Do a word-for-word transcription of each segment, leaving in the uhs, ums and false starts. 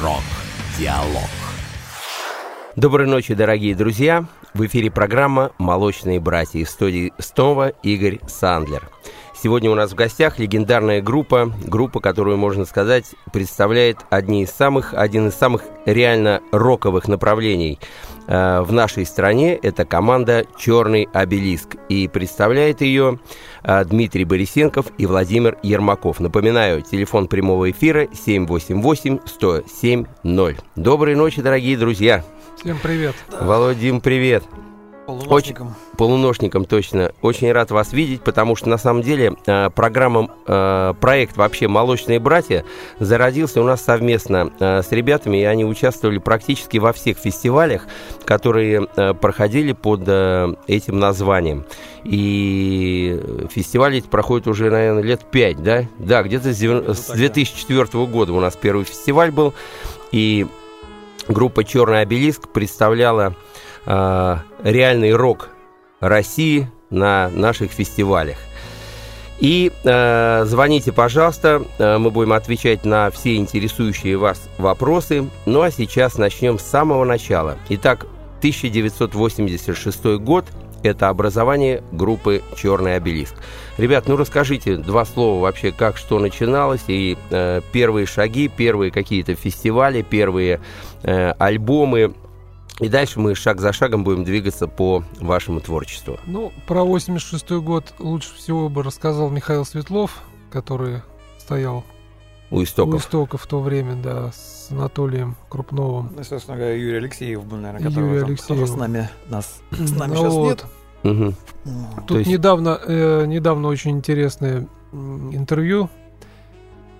Рок-диалог. Доброй ночи, дорогие друзья. В эфире программа «Молочные братья». В студии снова Игорь Сандлер. Сегодня у нас в гостях легендарная группа, группа, которую, можно сказать, представляет одни из самых, один из самых реально роковых направлений э, в нашей стране. Это команда «Черный обелиск». И представляет ее э, Дмитрий Борисенков и Владимир Ермаков. Напоминаю, телефон прямого эфира семь восемь восемь сто семь ноль. Доброй ночи, дорогие друзья. Всем привет. Володим, привет. Полуношником. Очень, полуношником, точно. Очень рад вас видеть, потому что, на самом деле, программа, проект вообще «Молочные братья» зародился у нас совместно с ребятами, и они участвовали практически во всех фестивалях, которые проходили под этим названием. И фестиваль эти проходит уже, наверное, лет пять, да? Да, где-то с две тысячи четвёртого года у нас первый фестиваль был, и группа «Черный обелиск» представляла э, реальный рок России на наших фестивалях. И э, звоните, пожалуйста, э, мы будем отвечать на все интересующие вас вопросы. Ну а сейчас начнем с самого начала. Итак, тысяча девятьсот восемьдесят шестой год – это образование группы «Черный обелиск». Ребят, ну расскажите два слова вообще, как что начиналось, и э, первые шаги, первые какие-то фестивали, первые э, альбомы. И дальше мы шаг за шагом будем двигаться по вашему творчеству. Ну, про восемьдесят шестой год лучше всего бы рассказал Михаил Светлов, который стоял у истоков, у истоков в то время, да, с Анатолием Крупновым. Ну, собственно говоря, Юрий Алексеев был, наверное, который там, с нами, нас, с нами ну, сейчас вот. Нет. Угу. Тут То есть... недавно, э, недавно очень интересное интервью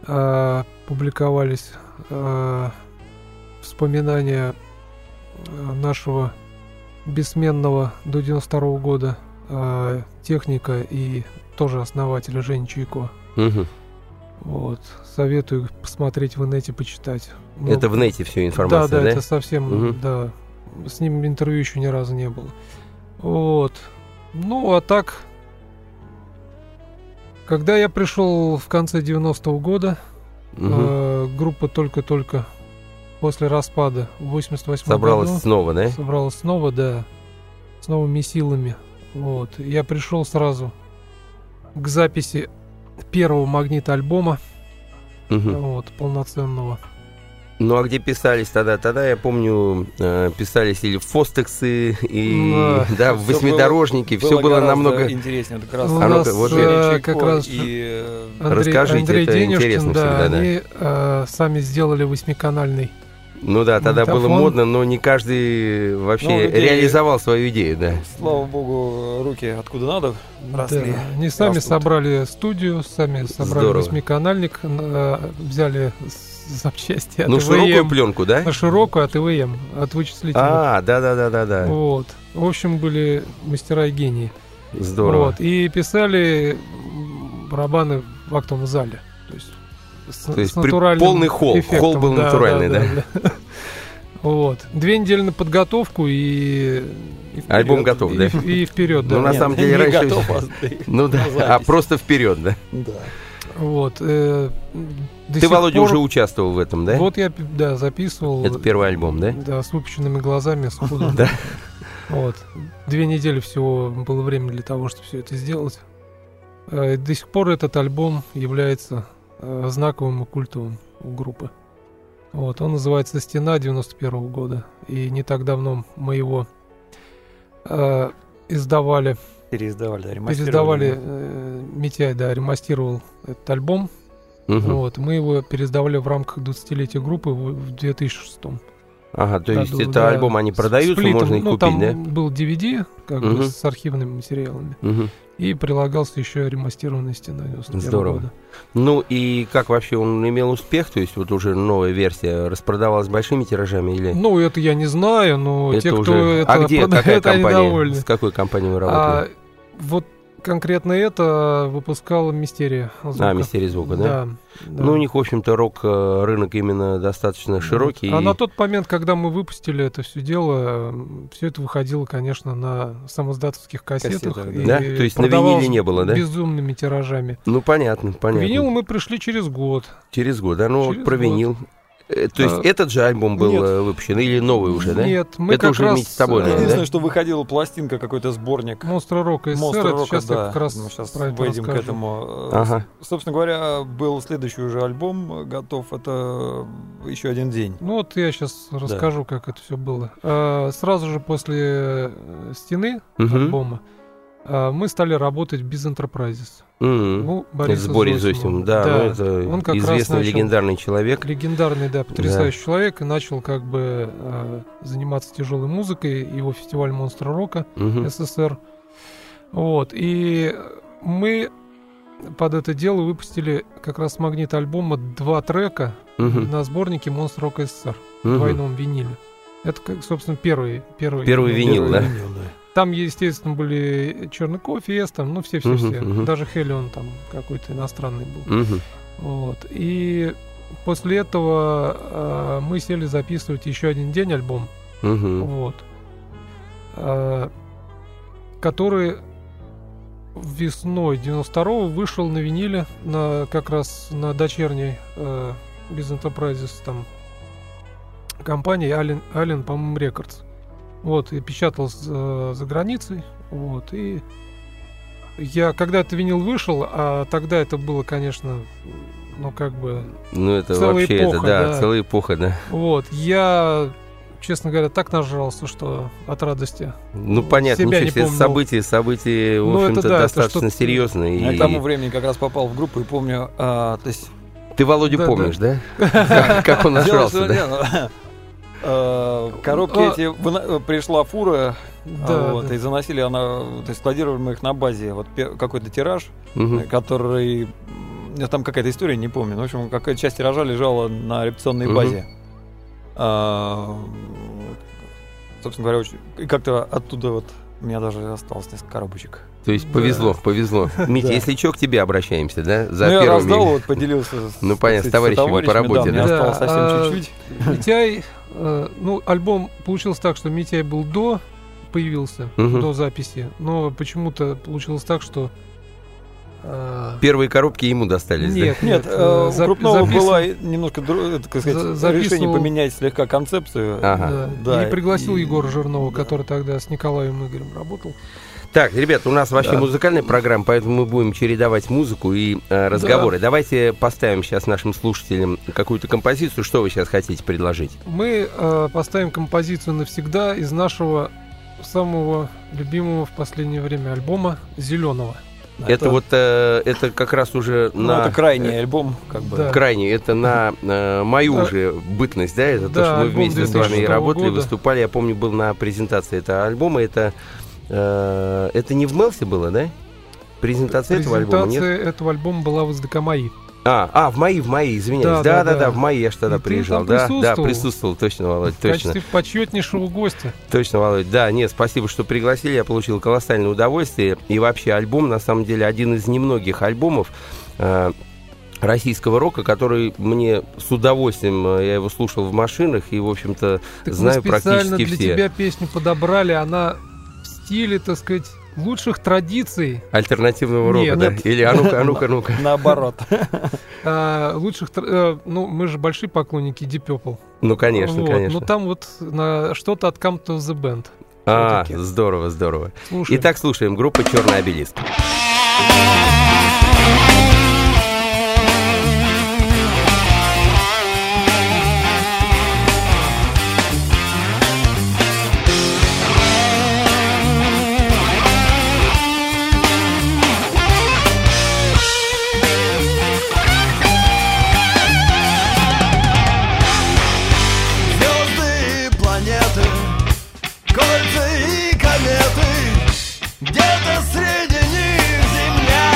э, публиковались э, вспоминания нашего бессменного до девяносто второго года э, техника и тоже основателя Жени Чуйко. Угу. Вот. Советую посмотреть в инете, почитать. Но... Это в инете все информация, да? Да, да, это совсем, угу. да. С ним интервью еще ни разу не было. Вот. Ну, а так, когда я пришел в конце девяностого года, угу. э, группа только-только после распада в восемьдесят восьмом собралась году, снова, да? Собралась снова, да, с новыми силами. Вот. Я пришел сразу к записи первого магнит-альбома, угу. вот, полноценного. Ну, а где писались тогда? Тогда, я помню, писались или фостексы, и да, да, в восьмидорожнике. Все было, было, было намного интереснее. Вот как раз, а ну-ка, вот э, как раз и... Андрей, расскажите, Андрей это Денюшкин, интересно да, всегда. Да. Они э, сами сделали восьмиканальный. Ну да, тогда Метафон. Было модно, но не каждый вообще ну, людей, реализовал свою идею. Да. Слава богу, руки откуда надо росли. Да. Они сами растут. Собрали студию, сами собрали Здорово. восьмиканальник, э, взяли... запчасти от ну, ИВМ. Широкую пленку, да? На широкую от ИВМ, от вычислителя. А, да-да-да-да. Вот. В общем, были мастера и гении. Здорово. Вот. И писали барабаны в актовом зале. То есть, с, То есть с натуральным полный холл. Эффектом. Холл был да, натуральный, да? да, да. Вот. Две недели на подготовку и... и вперед, альбом готов, и, да? И, и вперед, да. Ну, на Нет, самом деле, раньше... Готов, а... Ну, да, а просто вперед, да? Да. Вот, э, ты, Володя, пор... уже участвовал в этом, да? Вот я, да, записывал. Это первый альбом, да? Да, с выпущенными глазами, с художником. Да. Вот. Две недели всего было время для того, чтобы все это сделать. Э, до сих пор этот альбом является э, знаковым и культовым у группы. Вот. Он называется «Стена» девяносто первого года. И не так давно мы его э, издавали. Переиздавали, да, ремастировали. Переиздавали, э, Митяй, да, ремастировал этот альбом. Угу. Вот, мы его переиздавали в рамках двадцатилетия группы в, в две тысячи шестом. Ага, то году, есть это да, альбом они продают, можно и ну, купить, там да? Был ди ви ди, как угу. бы, с архивными материалами. Угу. И прилагался еще ремастированная «Стена» девяносто первого Здорово. Года. Ну и как вообще он имел успех? То есть вот уже новая версия распродавалась большими тиражами или? Ну это я не знаю, но это те, уже... кто это а где, продает, какая компания? Они довольны. С какой компанией вы работали? А, вот конкретно это выпускала «Мистерия звука». А, «Мистерия звука», да? Да, да. Ну у них, в общем-то, рок-рынок именно достаточно широкий. А и... на тот момент, когда мы выпустили это все дело, все это выходило, конечно, на самоиздатовских кассетах. Кассета, да? И то есть на виниле не было, да? Безумными тиражами. Ну понятно, понятно. Винил мы пришли через год. Через год, да? Ну через вот про год. Винил. То есть а... этот же альбом был Нет. выпущен или новый уже, да? Нет, мы это как уже раз... с тобой, наверное, единственное, да? что выходила пластинка, какой-то сборник Монстра Рока СССР, Монстра Рока, сейчас да. как раз мы сейчас выйдем расскажу. К этому. Ага. Собственно говоря, был следующий уже альбом готов, это еще один день. Ну вот я сейчас да. расскажу, как это все было. Сразу же после «Стены» угу. альбома мы стали работать без Enterprises. Mm-hmm. Ну, с Борис Зосимовым, да, да. Ну, это он как известный начал, легендарный человек. Легендарный, да, потрясающий да. человек. И начал как бы э, заниматься тяжелой музыкой. Его фестиваль Монстра Рока mm-hmm. СССР. Вот. И мы под это дело выпустили как раз магнит альбома два трека mm-hmm. на сборнике Монстр Рока СССР mm-hmm. в двойном виниле. Это, как, собственно, первый, первый, первый винил, да? Винил, да. Там, естественно, были «Черный кофе», «Эс», там, ну, все-все-все. Uh-huh, uh-huh. Даже «Хеллион» там какой-то иностранный был. Uh-huh. Вот. И после этого э, мы сели записывать еще один день альбом, uh-huh. вот, э, который весной девяносто второго вышел на виниле, на, как раз на дочерней э, Biz Enterprises там, компании Allen, Allen, по-моему, Records. Вот, и печатал за, за границей. Вот, и я, когда этот винил вышел, а тогда это было, конечно, ну, как бы... Ну, это вообще, эпоха, это, да, да, целая эпоха, да. Вот, я, честно говоря, так нажрался, что от радости. Ну, понятно, себя ничего, не помню. События, события, в ну, общем-то, это, да, достаточно это серьезные. Я и... к тому времени как раз попал в группу и помню, а, то есть... Ты Володю да, помнишь, да? Как он нажрался, да? Коробки а... эти вна... пришла фура, да, вот, да. и заносили она, то есть складировали мы их на базе, вот какой-то тираж, угу. который там какая-то история, не помню, в общем какая-то часть тиража лежала на репетиционной угу. базе, а, собственно говоря, очень... и как-то оттуда вот у меня даже осталось несколько коробочек. То есть повезло, да. повезло. Митя, да. если что, к тебе обращаемся, да? За ну, я первыми... раздал, вот, поделился с, ну, понятно, с товарищами по работе. Да, да. осталось совсем а... чуть-чуть. Митяй, э, ну, альбом получился так, что Митяй был до, появился, угу. до записи, но почему-то получилось так, что... Э... Первые коробки ему достались, нет, да? Нет, нет э, у Крупного запис... была немножко, так сказать, записывал... решение поменять слегка концепцию. Ага. Да. Да. И пригласил и... Егора Жирнова, да. который тогда с Николаем Игорем работал. Так, ребят, у нас вообще да. музыкальная программа, поэтому мы будем чередовать музыку и э, разговоры. Да. Давайте поставим сейчас нашим слушателям какую-то композицию. Что вы сейчас хотите предложить? Мы э, поставим композицию «Навсегда» из нашего самого любимого в последнее время альбома «Зеленого». Это, это вот э, это как раз уже ну, на... это крайний альбом, как бы. Да. Крайний, это на э, мою да. уже бытность, да? Это да, то, что мы вместе с вами и работали, года. Выступали. Я помню, был на презентации этого альбома. Это... Это не в Мелсе было, да? Презентация, Презентация этого альбома, нет? Презентация этого альбома была в СДК МАИ. А, а, в МАИ, в МАИ, извиняюсь. Да-да-да, в МАИ я же тогда приезжал. Да, да, присутствовал, точно, Володь, точно. В качестве почетнейшего гостя. Точно, Володь, да, нет, спасибо, что пригласили. Я получил колоссальное удовольствие. И вообще альбом, на самом деле, один из немногих альбомов э, российского рока, который мне с удовольствием, я его слушал в машинах и, в общем-то, так знаю практически все. Специально для тебя песню подобрали, она... стиле, так сказать, лучших традиций альтернативного рока, да? Или а ну-ка, а ну-ка, ну-ка. Наоборот. Лучших, ну, мы же большие поклонники Deep Purple. Ну, конечно, конечно. Ну, там вот что-то от Come Taste the Band. А, здорово, здорово. Итак, слушаем группу «Черный обелиск». Где-то среди них земля.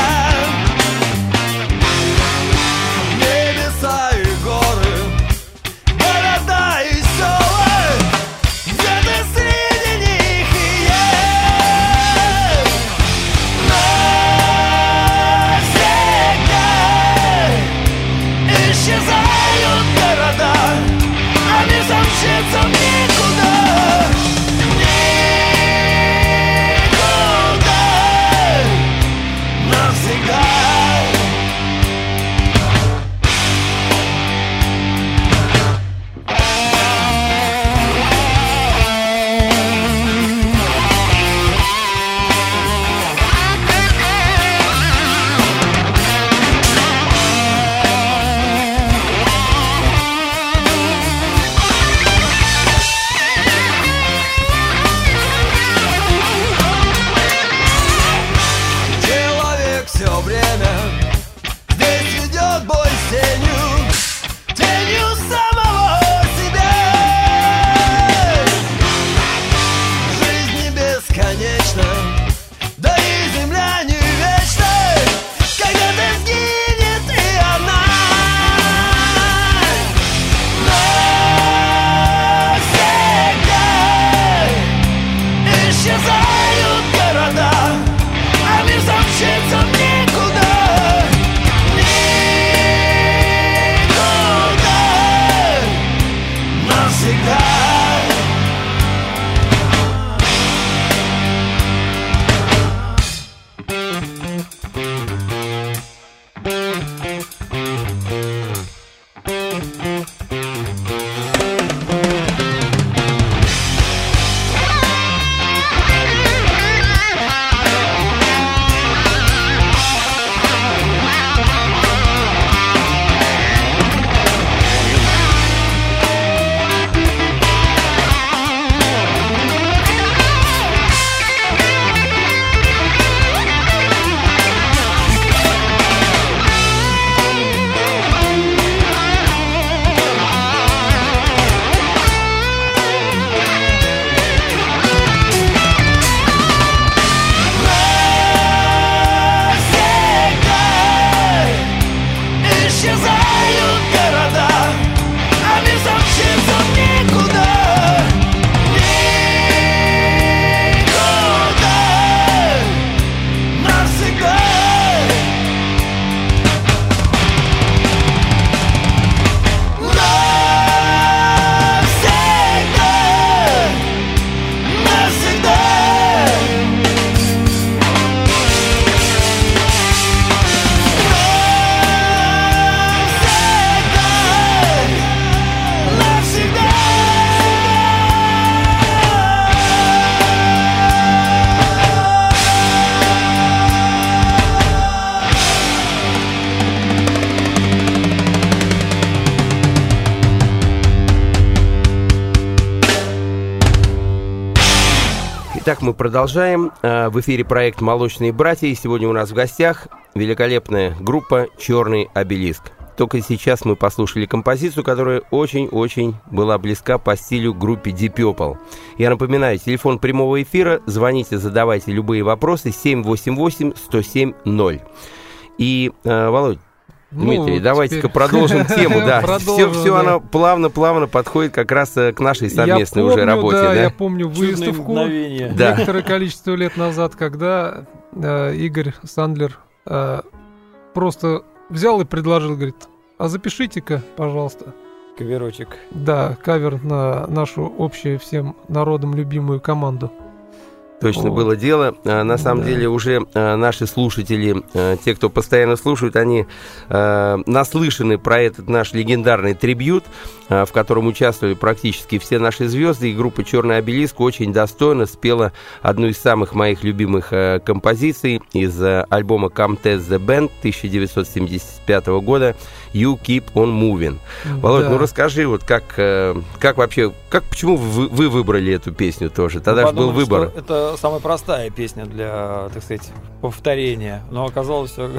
Итак, мы продолжаем. В эфире проект «Молочные братья», и сегодня у нас в гостях великолепная группа «Черный обелиск». Только сейчас мы послушали композицию, которая очень-очень была близка по стилю группе Deep Purple. Я напоминаю, телефон прямого эфира, звоните, задавайте любые вопросы, семь восемь восемь сто семь ноль. И, э, Володь, Дмитрий, ну, давайте-ка теперь продолжим тему, да. Продолжим, все все да. Оно плавно-плавно подходит как раз к нашей совместной помню, уже работе. Да, да? Я помню выставку да. некоторое количество лет назад, когда э, Игорь Сандлер э, просто взял и предложил, говорит, а запишите-ка, пожалуйста, каверочек. Да, кавер на нашу общую всем народом любимую команду. Точно вот. Было дело. На самом да. деле уже наши слушатели, те, кто постоянно слушают, они наслышаны про этот наш легендарный трибьют, в котором участвовали практически все наши звезды, и группа «Черный обелиск» очень достойно спела одну из самых моих любимых композиций из альбома Come Taste the Band тысяча девятьсот семьдесят пятого года «You Keep On Moving». Володь, да. ну расскажи, вот как, как вообще, как, почему вы, вы выбрали эту песню тоже? Тогда же был выбор. Это самая простая песня для, так сказать, повторения, но оказалось все.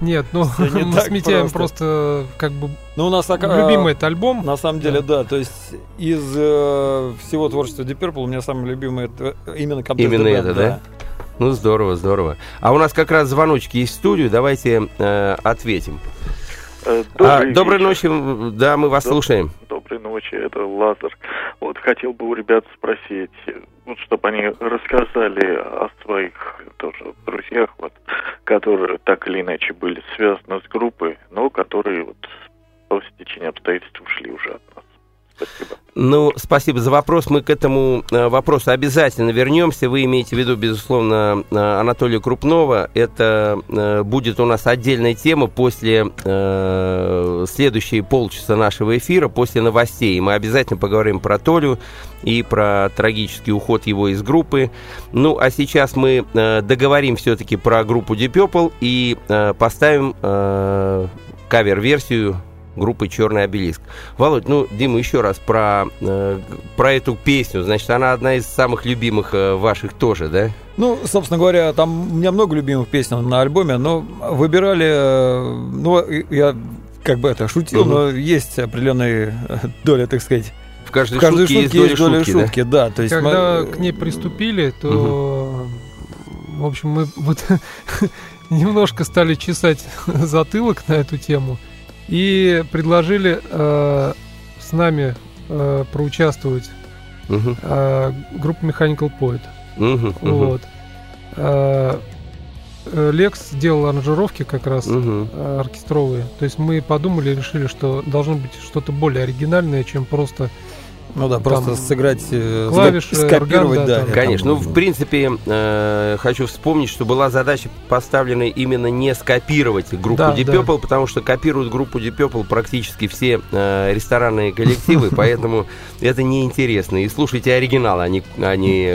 Нет, ну мы с Митяем просто как бы. Ну у нас любимый этот альбом. На самом деле, да, то есть из всего творчества Deep Purple у меня самый любимый именно Come Taste the Band. Именно это, да? Ну здорово, здорово. А у нас как раз звоночки есть в студию, давайте ответим. Доброй ночи, да, мы вас слушаем. Доброй ночи, это Лазар. Вот хотел бы у ребят спросить. Вот, чтобы они рассказали о своих тоже друзьях, вот, которые так или иначе были связаны с группой, но которые вот после течения обстоятельств ушли уже от нас. Спасибо. Ну, спасибо за вопрос. Мы к этому вопросу обязательно вернемся. Вы имеете в виду, безусловно, Анатолия Крупнова. Это будет у нас отдельная тема после э, следующие полчаса нашего эфира, после новостей. Мы обязательно поговорим про Толю и про трагический уход его из группы. Ну, а сейчас мы э, договорим все-таки про группу Deep Purple и э, поставим э, кавер-версию группы «Черный обелиск». Володь, ну, Дима, еще раз про, э, про эту песню. Значит, она одна из самых любимых э, ваших тоже, да? Ну, собственно говоря, там у меня много любимых песен на альбоме, но выбирали... Э, ну, я как бы это шутил, угу. но есть определенная доля, так сказать... В каждой, в каждой шутке, шутке есть доля, доля шутки, шутки, да? Да, то есть когда мы к ней приступили, то... Угу. В общем, мы вот немножко стали чесать затылок на эту тему. И предложили э, с нами э, проучаствовать uh-huh. э, группу Mechanical Poet. Uh-huh, uh-huh. Вот. Э, э, Лекс сделал аранжировки как раз uh-huh. э, оркестровые. То есть мы подумали и решили, что должно быть что-то более оригинальное, чем просто... Ну да, просто там сыграть, клавиши, скопировать, орган, да, да. Конечно, ну в принципе э, хочу вспомнить, что была задача поставлена именно не скопировать группу да, Deep Purple, да. потому что копируют группу Deep Purple практически все э, ресторанные коллективы, поэтому это неинтересно. И слушайте оригинал, а не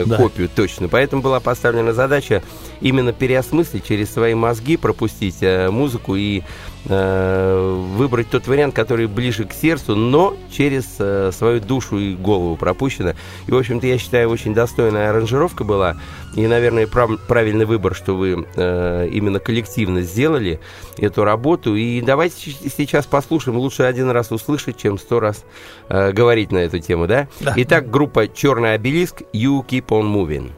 копию точно. Поэтому была поставлена задача именно переосмыслить через свои мозги, пропустить музыку и выбрать тот вариант, который ближе к сердцу, но через свою душу и голову пропущено. И, в общем-то, я считаю, очень достойная аранжировка была. И, наверное, прав- правильный выбор, что вы э, именно коллективно сделали эту работу. И давайте сейчас послушаем. Лучше один раз услышать, чем сто раз э, говорить на эту тему, да? Да. Итак, группа «Черный обелиск», «You Keep On Moving».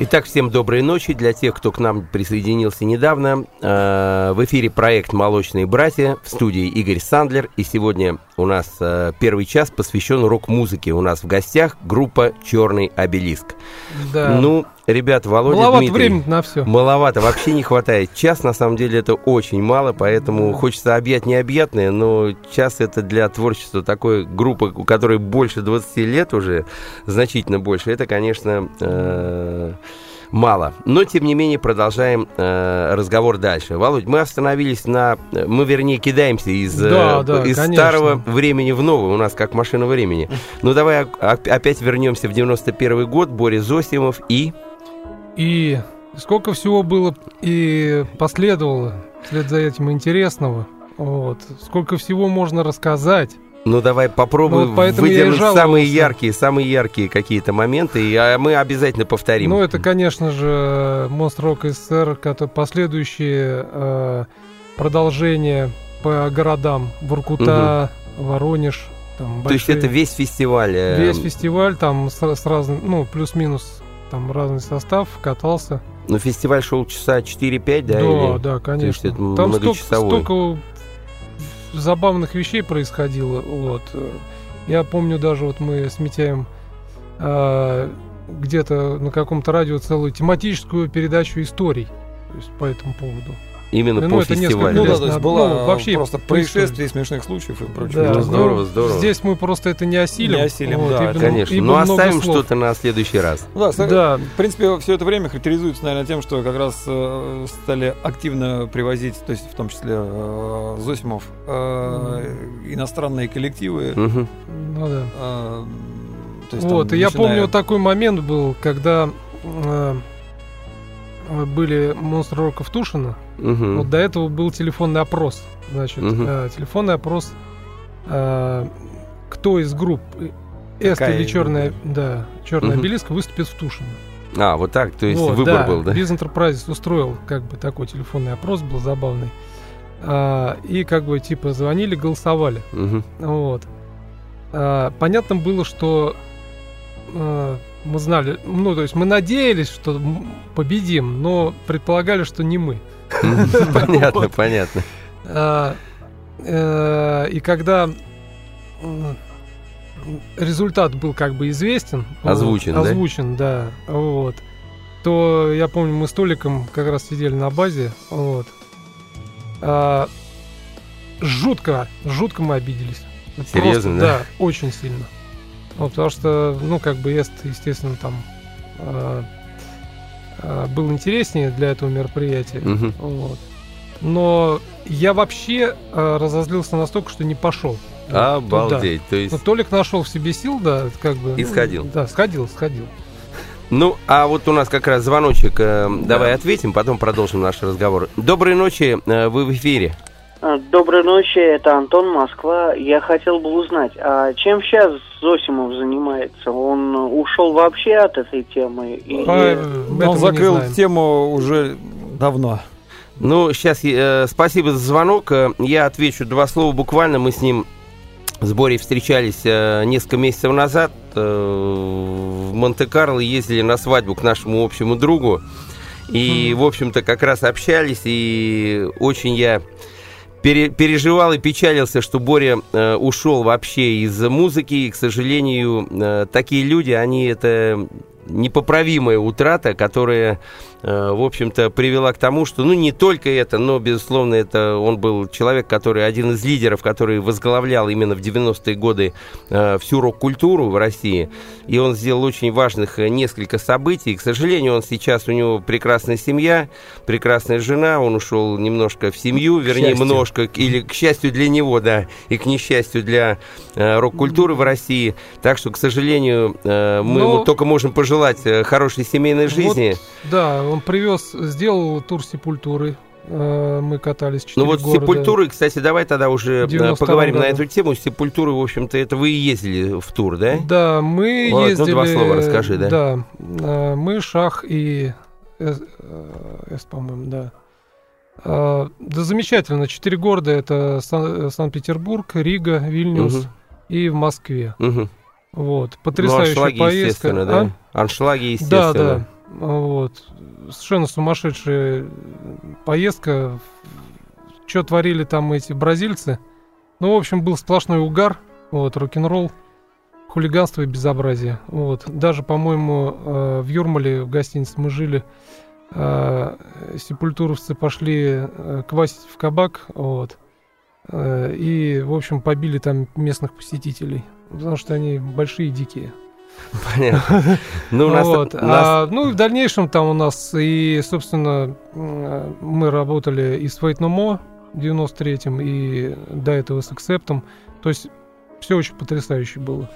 Итак, всем доброй ночи. Для тех, кто к нам присоединился недавно, э, в эфире проект «Молочные братья», в студии Игорь Сандлер. И сегодня у нас э, первый час посвящен рок-музыке. У нас в гостях группа «Черный обелиск». Да. Ну, ребят, Володя, маловато, Дмитрий. Маловато времени на все. Маловато, вообще не хватает. Час, на самом деле, это очень мало, поэтому да. Хочется объять необъятное, но час это для творчества такой группы, у которой больше двадцати лет уже, значительно больше. Это, конечно... Э, мало. Но, тем не менее, продолжаем э, разговор дальше. Володь, мы остановились на... Мы, вернее, кидаемся из, да, э, да, из старого времени в новое. У нас как машина времени. Ну, давай опять вернемся в девяносто первый год. Борис Зосимов и... И сколько всего было и последовало вслед за этим интересного. Вот. Сколько всего можно рассказать. Ну, давай попробуем ну, выделить самые яркие, самые яркие какие-то моменты, и мы обязательно повторим. Ну, это, конечно же, «Монстр Рока СССР», последующие э, продолжения по городам Воркута, угу. Воронеж. Там, большие... То есть это весь фестиваль? Э... Весь фестиваль, там с, с разным, ну, плюс-минус там разный состав, катался. Ну, фестиваль шел часа четыре-пять, да? Да, или... да, конечно. То есть это многочасовой. Там столько... столько... забавных вещей происходило. Вот. Я помню, даже вот мы с Митяем э, где-то на каком-то радио целую тематическую передачу историй, то есть по этому поводу. Именно ну, по фестивалю. Ну, да, то есть было ну, вообще просто происшествий, смешных случаев и прочее. Да, здорово, ну, здорово. Здесь мы просто это не осилим. Не осилим, вот, да, и, конечно. И, и но оставим слов. Что-то на следующий раз. Да, да, в принципе, все это время характеризуется, наверное, тем, что как раз э, стали активно привозить, то есть в том числе э, Зосимов, э, mm. иностранные коллективы. Mm-hmm. Ну да. Э, то есть, вот, там, и начиная... я помню, вот такой момент был, когда... Э, были «Монстры Рока» в Тушино. Uh-huh. Вот до этого был телефонный опрос. Значит, uh-huh. э, телефонный опрос, э, кто из групп «Эст» или «Черный да, uh-huh. обелиск» выступит в Тушино. А, вот так, то есть вот, выбор да, был, да? Biz Enterprises устроил как бы такой телефонный опрос, был забавный. Э, и как бы типа звонили, голосовали. Uh-huh. Вот. Э, понятно было, что... Э, мы знали, ну, то есть мы надеялись, что победим, но предполагали, что не мы. Понятно, понятно. И когда результат был как бы известен, озвучен, озвучен, да, вот, то я помню, мы с Толиком как раз сидели на базе, вот, жутко, жутко мы обиделись. Серьезно, да? Да, очень сильно. Ну, потому что, ну, как бы ЕСТ, естественно, там э, э, был интереснее для этого мероприятия. Uh-huh. Вот. Но я вообще э, разозлился настолько, что не пошел. Обалдеть. Туда. То есть... Но Толик нашел в себе сил, да, как бы. И сходил. Ну, да, сходил, сходил. Ну, а вот у нас как раз звоночек. Э, давай да. ответим, потом продолжим наш разговор. Доброй ночи, э, вы в эфире. Доброй ночи, это Антон, Москва. Я хотел бы узнать, а чем сейчас Зосимов занимается? Он ушел вообще от этой темы? Или... А, он закрыл тему уже давно. Ну, сейчас э, спасибо за звонок. Я отвечу два слова буквально. Мы с ним, с Борей, встречались э, несколько месяцев назад. Э, в Монте-Карло ездили на свадьбу к нашему общему другу. И, mm-hmm. в общем-то, как раз общались. И очень я... переживал и печалился, что Боря э, ушел вообще из музыки, и, к сожалению, э, такие люди, они это непоправимая утрата, которая, э, в общем-то, привела к тому, что, ну, не только это, но, безусловно, это он был человек, который, один из лидеров, который возглавлял именно в девяностые годы э, всю рок-культуру в России, и он сделал очень важных несколько событий, к сожалению, он сейчас, у него прекрасная семья, прекрасная жена, он ушел немножко в семью, вернее, немножко или, к счастью для него, да, и к несчастью для э, рок-культуры в России. Так что, к сожалению, э, мы Но... ему только можем пожелать э, хорошей семейной жизни. Вот, да, он привез, сделал тур «Сепультуры». Э, мы катались четыре города. Ну вот «Сепультуры», кстати, давай тогда уже поговорим году. На эту тему. «Сепультуры», в общем-то, это вы и ездили в тур, да? Да, мы вот, ездили... Ну, два слова расскажи, да? Да, э, мы, Шах и С, э, по-моему, да. Да, замечательно. Четыре города — это Сан- Санкт-Петербург, Рига, Вильнюс угу. и в Москве. Угу. Вот. Потрясающая ну, аншлаги, поездка. Естественно, да? А? Аншлаги, естественно. Да, да. Вот. Совершенно сумасшедшая поездка. Что творили там эти бразильцы? Ну, в общем, был сплошной угар. Вот, рок-н-ролл, хулиганство и безобразие. Вот. Даже, по-моему, в Юрмале, в гостинице мы жили, сепультуровцы пошли квасить в кабак. Вот. И, в общем, побили там местных посетителей. Потому что они большие и дикие. Понятно. Ну, нас, вот. нас... А, ну, и в дальнейшем там у нас и, собственно, мы работали и с Wait No More в девяносто третьем, и до этого с Accept. То есть все очень потрясающе было.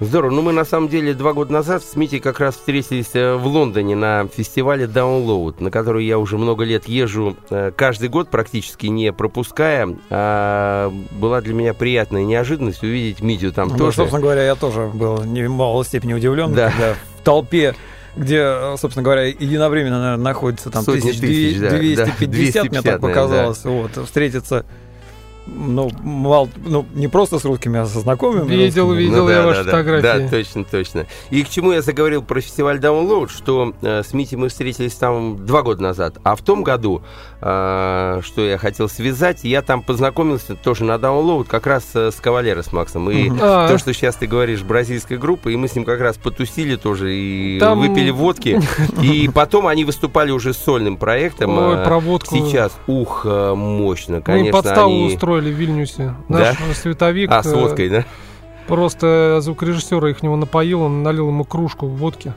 Здорово. Ну, мы, на самом деле, два года назад с Митей как раз встретились в Лондоне на фестивале Download, на который я уже много лет езжу, каждый год практически не пропуская. Была для меня приятная неожиданность увидеть Митю там ну, тоже. Ну, собственно говоря, я тоже был в малой степени удивлен, да. Когда в толпе, где, собственно говоря, единовременно, наверное, находится там тысяча двести пятьдесят, мне так показалось, да. Вот, встретиться... Ну, мало, ну, не просто с русскими, а со знакомыми. Видел, русскими. видел ну, я да, ваши да, фотографии. Да, точно, точно. И к чему я заговорил про фестиваль Download, что э, с Митей мы встретились там два года назад. А в том году, э, что я хотел связать, я там познакомился тоже на Download как раз э, с Кавалера, с Максом. И uh-huh. то, что сейчас ты говоришь, бразильская группа, и мы с ним как раз потусили тоже, и там... выпили водки. И потом они выступали уже с сольным проектом. Ой, про водку. Сейчас, ух, мощно, конечно, они... в Вильнюсе. Наш да? световик. А, с водкой, да? Просто звукорежиссера их него напоил, он налил ему кружку водки.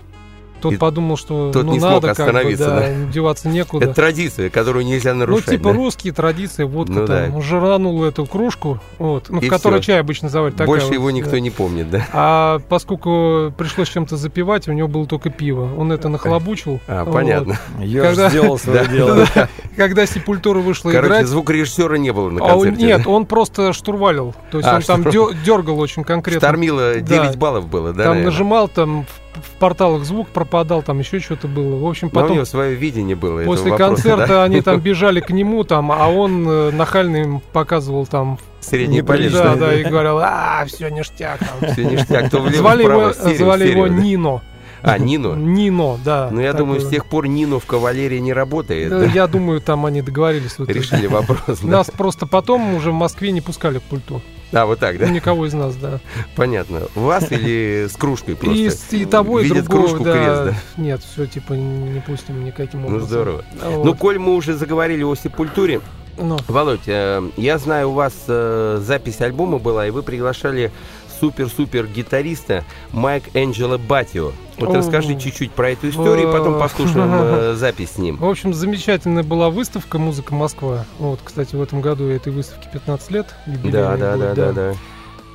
Тот и подумал, что тот ну, не надо смог остановиться, как бы, да, да? деваться некуда. Это традиция, которую нельзя нарушать. Ну, типа да? русские традиции, водка ну, там. Да. Он жранул эту кружку, вот, ну, в которой чай обычно заварит. Больше вот, его никто да. не помнит, да? А поскольку пришлось чем-то запивать, у него было только пиво. Он это нахлобучил. А, вот. Понятно. Я же сделал свое дело. Когда Сепультура вышла играть... Короче, звукорежиссера не было на концерте. Нет, он просто штурвалил. То есть он там дергал очень конкретно. Штормило девять баллов было, да? Там нажимал, там... в порталах звук пропадал, там еще что-то было. В общем, потом... Но у него свое видение было. После вопроса, концерта да? они там бежали к нему, там, а он э, нахально им показывал там... Средний палец. Да, да, и говорил, а, все ништяк. Там. Все ништяк. То влево, звали вправо, его, серию, звали серию, его да? Нино. А, Нино? Нино, да. Ну, я думаю, было. С тех пор Нино в «Кавалерии» не работает. Да, да? Я думаю, там они договорились. Вот решили это. Вопрос. Да. Нас просто потом уже в Москве не пускали к пульту. А, вот так, да? Никого из нас, да. Понятно. Вас или с кружкой просто? И, и того, видят и другого, кружку, да. Крест, да? Нет, все, типа, не пустим никаким образом. Ну, здорово. Вот. Ну, коль мы уже заговорили о Сепультуре, но. Володь, э, я знаю, у вас э, запись альбома была, и вы приглашали супер-супер гитариста Майк Энджело Батио. Вот о, расскажи чуть-чуть про эту историю, э, потом послушаем э, запись с ним. В общем, замечательная была выставка «Музыка Москва». Вот, кстати, в этом году этой выставке пятнадцать лет. Да, да, будет, да, да, да.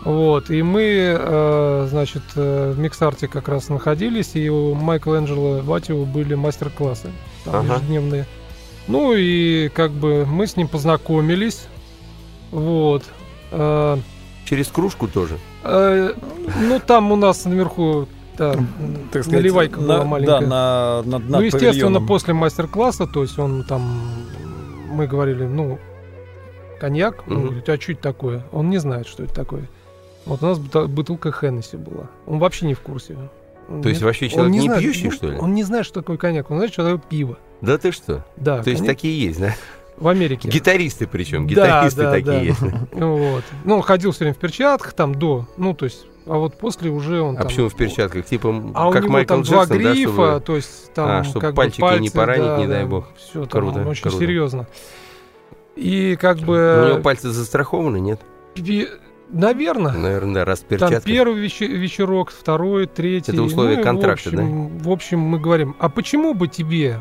Вот, и мы, э, значит, в Миксарте как раз находились, и у Майкла Энджело Батио были мастер-классы там, ага. ежедневные. Ну и как бы мы с ним познакомились. Вот. Э, Через кружку тоже? Э, ну, там у нас наверху да, так сказать, наливайка на, была маленькая. Да, на, на, на ну, естественно, павильоном. После мастер-класса, то есть он там, мы говорили, ну, коньяк, mm-hmm. он говорит, а что это такое? Он не знает, что это такое. Вот у нас бутылка Хеннесси была. Он вообще не в курсе. То Нет? есть вообще человек он не, не знает, пьющий, ну, что ли? Он не знает, что такое коньяк, он знает, что такое пиво. Да ты что? Да. То коньяк... есть такие есть, да? В Америке. Гитаристы причем, гитаристы да, да, такие да. есть. Вот. Ну, он ходил все время в перчатках, там, до, ну, то есть, а вот после уже он... А почему в перчатках? Типа, а как Майкл Джексон, да? А у него там Джексон, два грифа, да, чтобы... то есть, там... А, чтобы как пальчики бы, пальцы, не поранить, да, не дай бог. Все там, круто, очень круто. Серьезно. И как бы... Но у него пальцы застрахованы, нет? И... Наверное. Наверное, да, раз в перчатках. Там первый вечерок, второй, третий. Это условия ну, контракта, в общем, да? В общем, мы говорим, а почему бы тебе...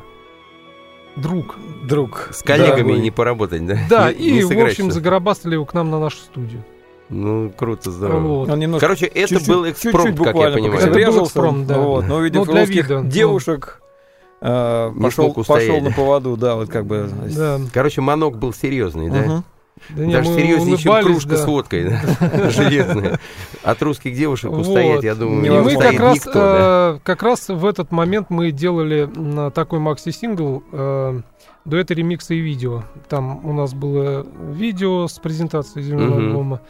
Друг. Друг. С коллегами да, не поработать, да? Да, не, и, не в общем, заграбастали его к нам на нашу студию. Ну, круто, здорово. Вот. Короче, это чуть-чуть, был экспромт, как я понимаю. Это был экспромт, да. Вот, но, увидев ну, русских вида, девушек, ну, э, пошел, пошел на поводу, да, вот как бы. Да. Короче, манок был серьезный, да? Угу. Да даже не, серьезнее, чем кружка да. с водкой железная. От русских девушек устоять, я думаю, не устоит никто. Как раз в этот момент мы делали такой макси-сингл дуэты, ремиксы и видео. Там у нас было видео с презентацией земного альбома.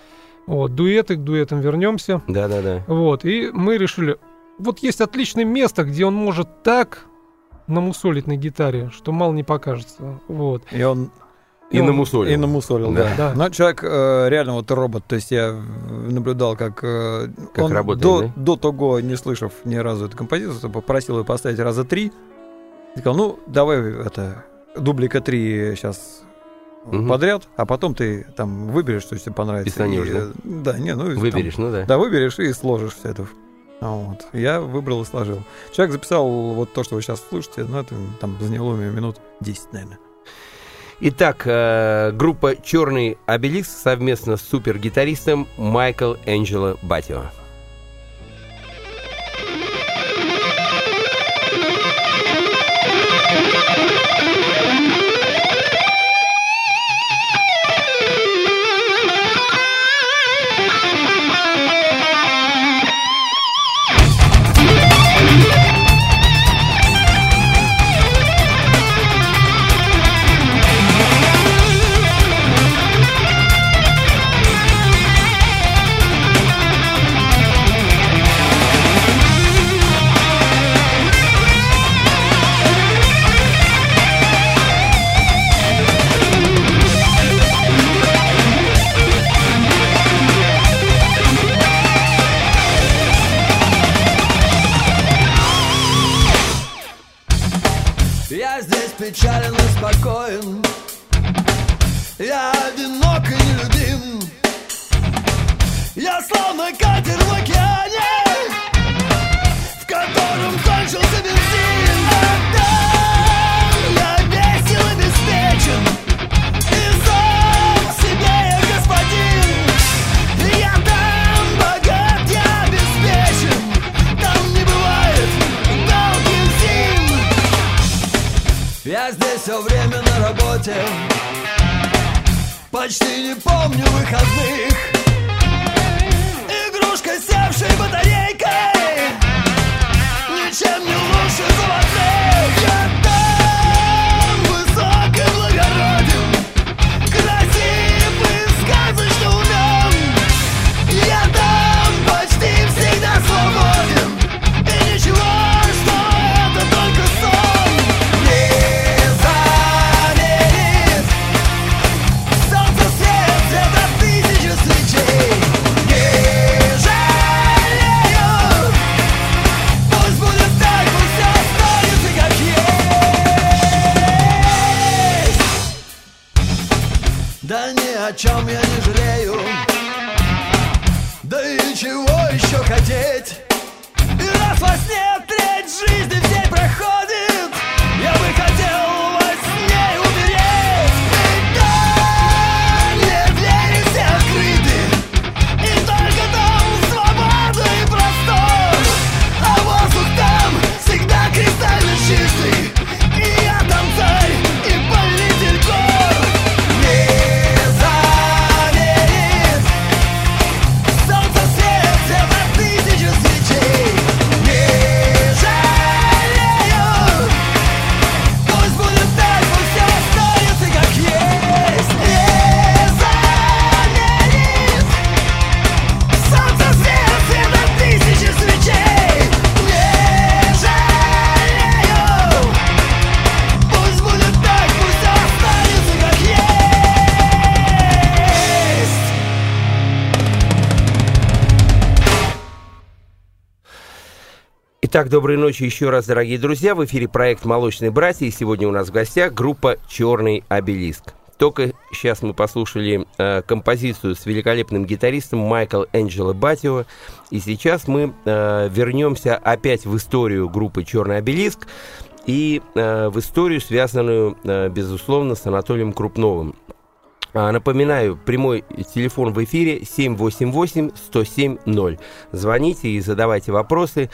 Дуэты, к дуэтам вернемся. Да-да-да. И мы решили, вот есть отличное место, где он может так намусолить на гитаре, что мало не покажется. Вот. И он... И, и намусолил. И намусолил, да. да. Но человек э, реально вот робот. То есть я наблюдал, как, э, как он работает, до, да? до того, не слышав ни разу эту композицию, попросил ее поставить раза три. И сказал, ну, давай это, дублика три сейчас угу. подряд, а потом ты там выберешь, что тебе понравится. Писанешь, и, да? Да, не, ну... Выберешь, там, ну да. Да, выберешь и сложишь все это. Вот. Я выбрал и сложил. Человек записал вот то, что вы сейчас слышите, но это там заняло минут десять, наверное. Итак, группа «Черный обелиск» совместно с супергитаристом Майкл Энджело Батио. Печален и спокоен, я одинок и нелюбим. Я словно катер в океане, в котором кончился бензин. Отдам, я весел и беспечен, и сам себе я господин. Я там богат, я обеспечен, там не бывает долгих зим. Я здесь все время на работе, почти не помню выходных. Игрушка с севшей батарейкой, ничем не лучше золотых. Я там высок и благороден, красив и сказочно умен. Я там почти всегда свободен, и ничего, что это только сон. О чем я не жалею, да и чего еще хотеть? И раз во сне треть жизни в день проходит, я бы хотел во сне умереть. И да, не двери все открыты, и только там свобода и простор, а воздух там всегда кристально чистый. Итак, доброй ночи еще раз, дорогие друзья. В эфире проект «Молочные братья», и сегодня у нас в гостях группа «Черный обелиск». Только сейчас мы послушали э, композицию с великолепным гитаристом Майкл Энджело Батио. И сейчас мы э, вернемся опять в историю группы «Черный обелиск» и э, в историю, связанную, э, безусловно, с Анатолием Крупновым. Напоминаю, прямой телефон в эфире семь восемь восемь сто семь ноль. Звоните и задавайте вопросы.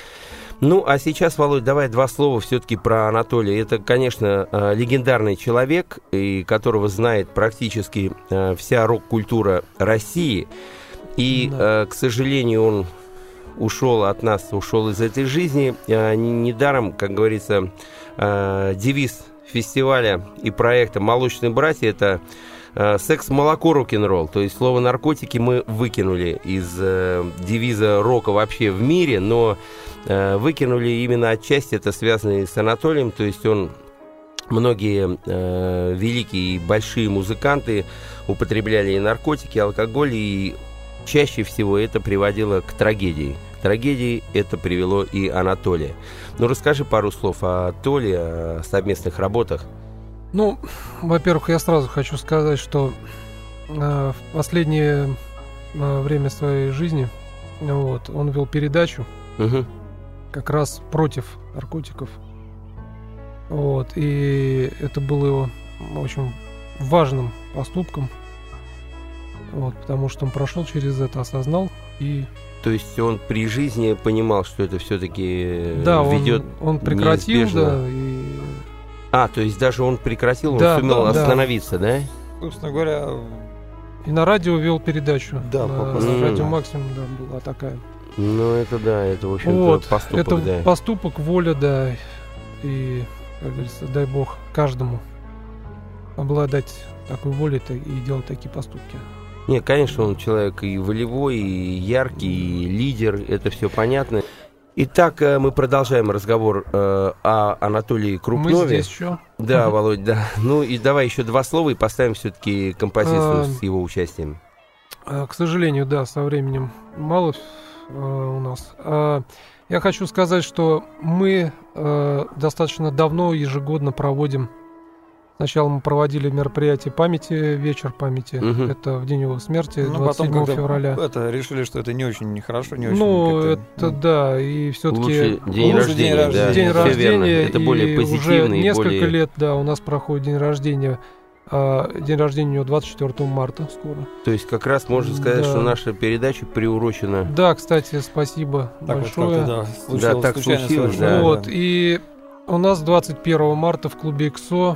Ну, а сейчас, Володь, давай два слова все-таки про Анатолия. Это, конечно, легендарный человек, и которого знает практически вся рок-культура России. И, да. к сожалению, он ушел от нас, ушел из этой жизни. Недаром, как говорится, девиз фестиваля и проекта «Молочные братья» — это Секс, молоко, рок-н-ролл. То есть слово наркотики мы выкинули из э, девиза рока вообще в мире, но э, выкинули именно отчасти это связано с Анатолием. То есть он многие э, великие и большие музыканты употребляли и наркотики, и алкоголь, и чаще всего это приводило к трагедии. К трагедии это привело и Анатолия. Ну, расскажи пару слов о Толе, о совместных работах. Ну, во-первых, я сразу хочу сказать, что э, в последнее э, время своей жизни вот, он вел передачу угу. как раз против наркотиков. Вот, и это было его очень важным поступком, вот, потому что он прошел через это, осознал и... То есть он при жизни понимал, что это все-таки да, ведет он, он прекратил, неизбежно... Да, и... А, то есть даже он прекратил, он да, сумел да, остановиться, да. да? Собственно говоря... И на радио вел передачу. Да, на, на радио «Максим» да, была такая. Ну, это да, это, в общем-то, вот, поступок, это да. поступок, воля, да, и... Как говорится, дай бог каждому обладать такой волей и делать такие поступки. Нет, конечно, он человек и волевой, и яркий, и лидер, это все понятно. Итак, мы продолжаем разговор э, о Анатолии Крупнове. Мы здесь еще. Да, Володь, да. Ну и давай еще два слова и поставим все-таки композицию а, с его участием. К сожалению, да, со временем мало э, у нас... А, я хочу сказать, что мы э, достаточно давно ежегодно проводим. Сначала мы проводили мероприятие памяти, вечер памяти. Угу. Это в день его смерти, ну, двадцать седьмого февраля. Это решили, что это не очень нехорошо, не очень. Ну, это ну, да, и все-таки день, ну, день рождения. Да, день рождения это более позитивный. Уже несколько более... лет, да, у нас проходит день рождения. День рождения у него двадцать четвёртого марта скоро. То есть как раз можно сказать, да. что наша передача приурочена. Да, кстати, спасибо так большое. Вот да, случилось, да, так случилось. Да, вот, да. И у нас двадцать первого марта в клубе «Иксо»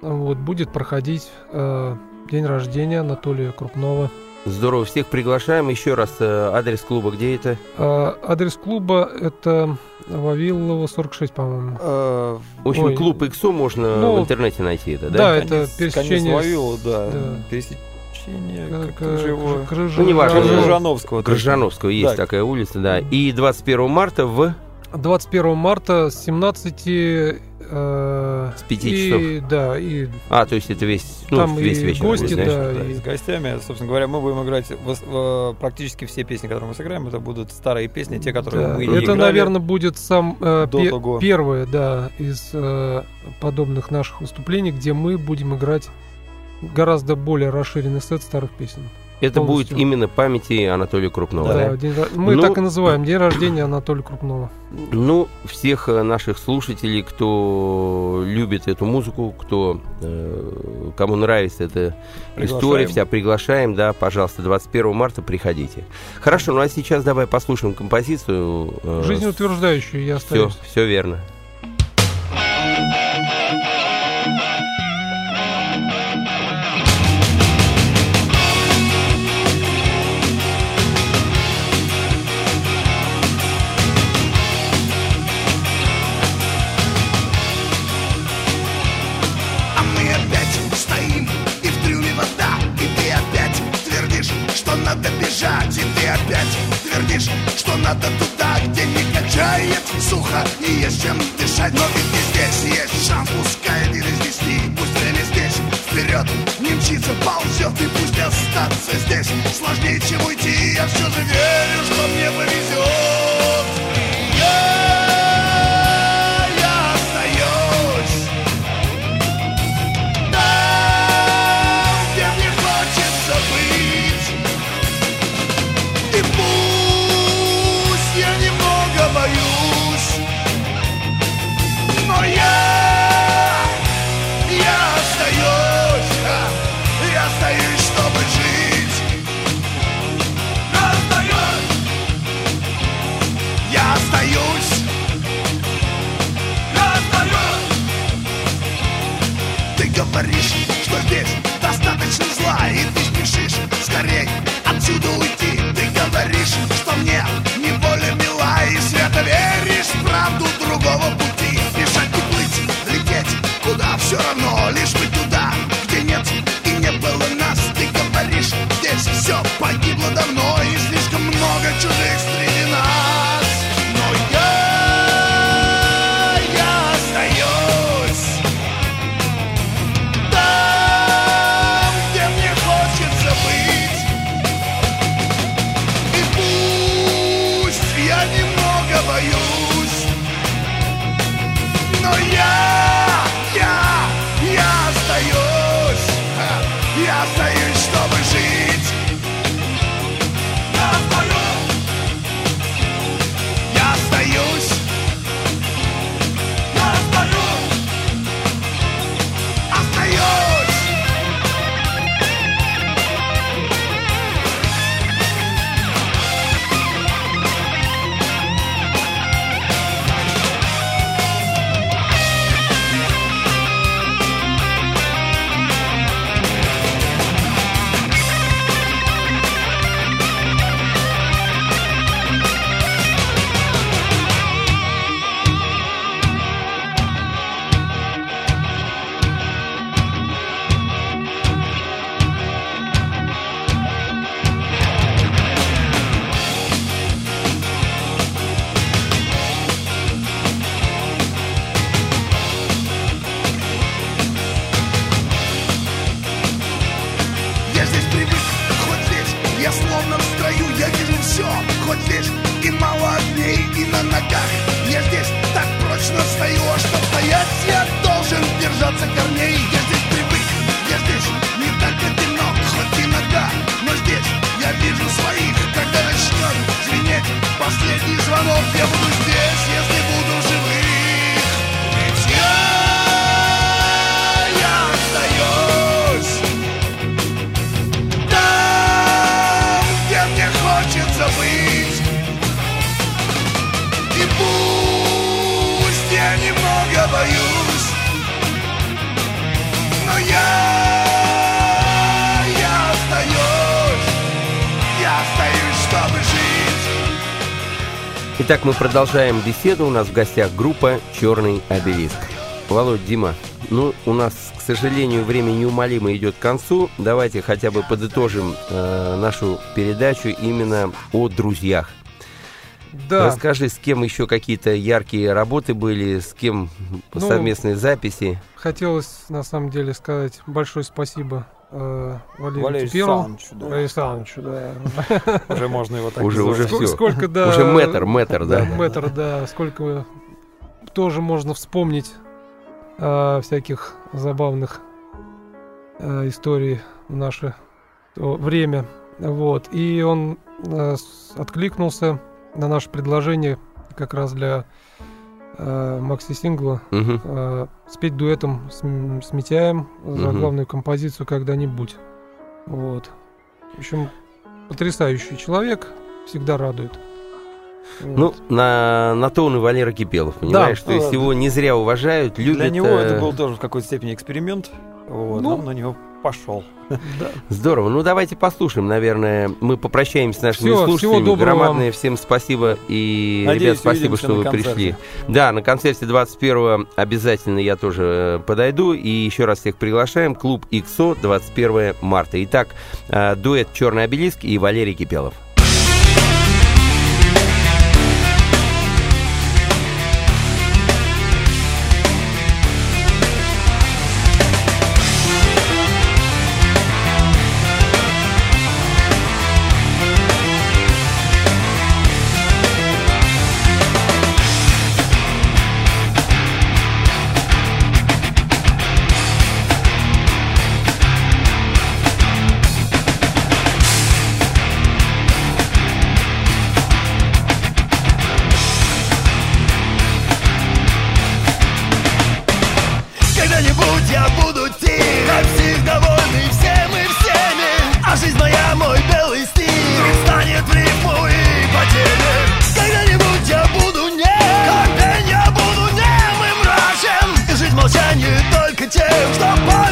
вот, будет проходить э, день рождения Анатолия Крупнова. Здорово, всех приглашаем. Еще раз, э, адрес клуба где это? Э, адрес клуба это... Вавилова, сорок шесть, по-моему. А, в общем, ой. Клуб «Иксо» можно ну, в интернете найти это, да? Да, конец, это пересечение... Конец Вавилова, да. да. Пересечение Крыжановского. Крыж... Ну, Крыжановского. Крыжановского, есть так. такая улица, да. И двадцать первого марта в... двадцать первого марта с семнадцати... Э, с пяти часов. И, да, и... А, то есть это весь, ну, там весь вечер. Гости, знаешь, да, да, и... С гостями, собственно говоря, мы будем играть в, в, практически все песни, которые мы сыграем, это будут старые песни, те, которые да. мы не играли. Это, наверное, будет сам э, пе- первое да, из э, подобных наших выступлений, где мы будем играть гораздо более расширенный сет старых песен. Это полностью. Будет именно памяти Анатолия Крупнова. Да, да? День, мы ну, так и называем день рождения Анатолия Крупнова. Ну, всех наших слушателей, кто любит эту музыку, кто, э, кому нравится эта приглашаем. История, вся приглашаем, да, пожалуйста, двадцать первого марта приходите. Хорошо, ну а сейчас давай послушаем композицию. Э, Жизнеутверждающую я остаюсь. Все, все верно. Надо туда, где не качает сухо и есть чем дышать. Но ведь не здесь есть шанс, пускай один из десяти. Пусть время здесь вперед не мчится, ползет. И пусть остаться здесь сложнее, чем уйти. Я все же верю, что мне повезет. Я, я остаюсь там, где мне хочется быть. И пусть я немного боюсь, но я, я остаюсь, я остаюсь, чтобы жить. Я остаюсь, я остаюсь, я остаюсь. Ты говоришь, что здесь достаточно зла, и ты спешишь скорей отсюда уйти. Ты говоришь, что мне неволя мила, и свято веришь в правду другого пути. Бежать, уплыть, лететь, куда все равно, лишь бы туда, где нет и не было. чужих среди нас, но я, я остаюсь там, где мне хочется быть. И пусть я немного боюсь, но я, я, я остаюсь, я остаюсь, чтобы жить. Итак, мы продолжаем беседу. У нас в гостях группа «Черный обелиск». Володь, Дима, ну, у нас, к сожалению, время неумолимо идет к концу. Давайте хотя бы подытожим э, нашу передачу именно о друзьях. Да. Расскажи, с кем еще какие-то яркие работы были, с кем ну, совместные записи. Хотелось, на самом деле, сказать большое спасибо Э, Валерий Кипелов, Валерий Сандлер, да. Уже можно его так уже называть. Уже сколько, все. Сколько, да, уже мэтр, мэтр, да. да. Мэтр, да. Сколько тоже можно вспомнить э, всяких забавных э, историй в наше время. Вот. И он э, откликнулся на наше предложение как раз для э, Макси-сингла. Угу. Э, спеть дуэтом с, с Митяем за угу. главную композицию «Когда-нибудь». Вот. В общем, потрясающий человек, всегда радует. Ну, вот. на, на то он и Валера Кипелов, понимаешь? Да, то есть да, его да. не зря уважают, любят. Для него это был тоже в какой-то степени эксперимент, вот, ну, он на него пошел. Да. Здорово. Ну, давайте послушаем, наверное. Мы попрощаемся с нашими Все, слушателями. Громадное вам. Всем спасибо. И, надеюсь, ребят, спасибо, что вы концерте. пришли. Да, на концерте двадцать первого обязательно я тоже подойду. И еще раз всех приглашаем. Клуб Иксо, двадцать первого марта. Итак, дуэт «Черный обелиск» и Валерий Кипелов. Stop!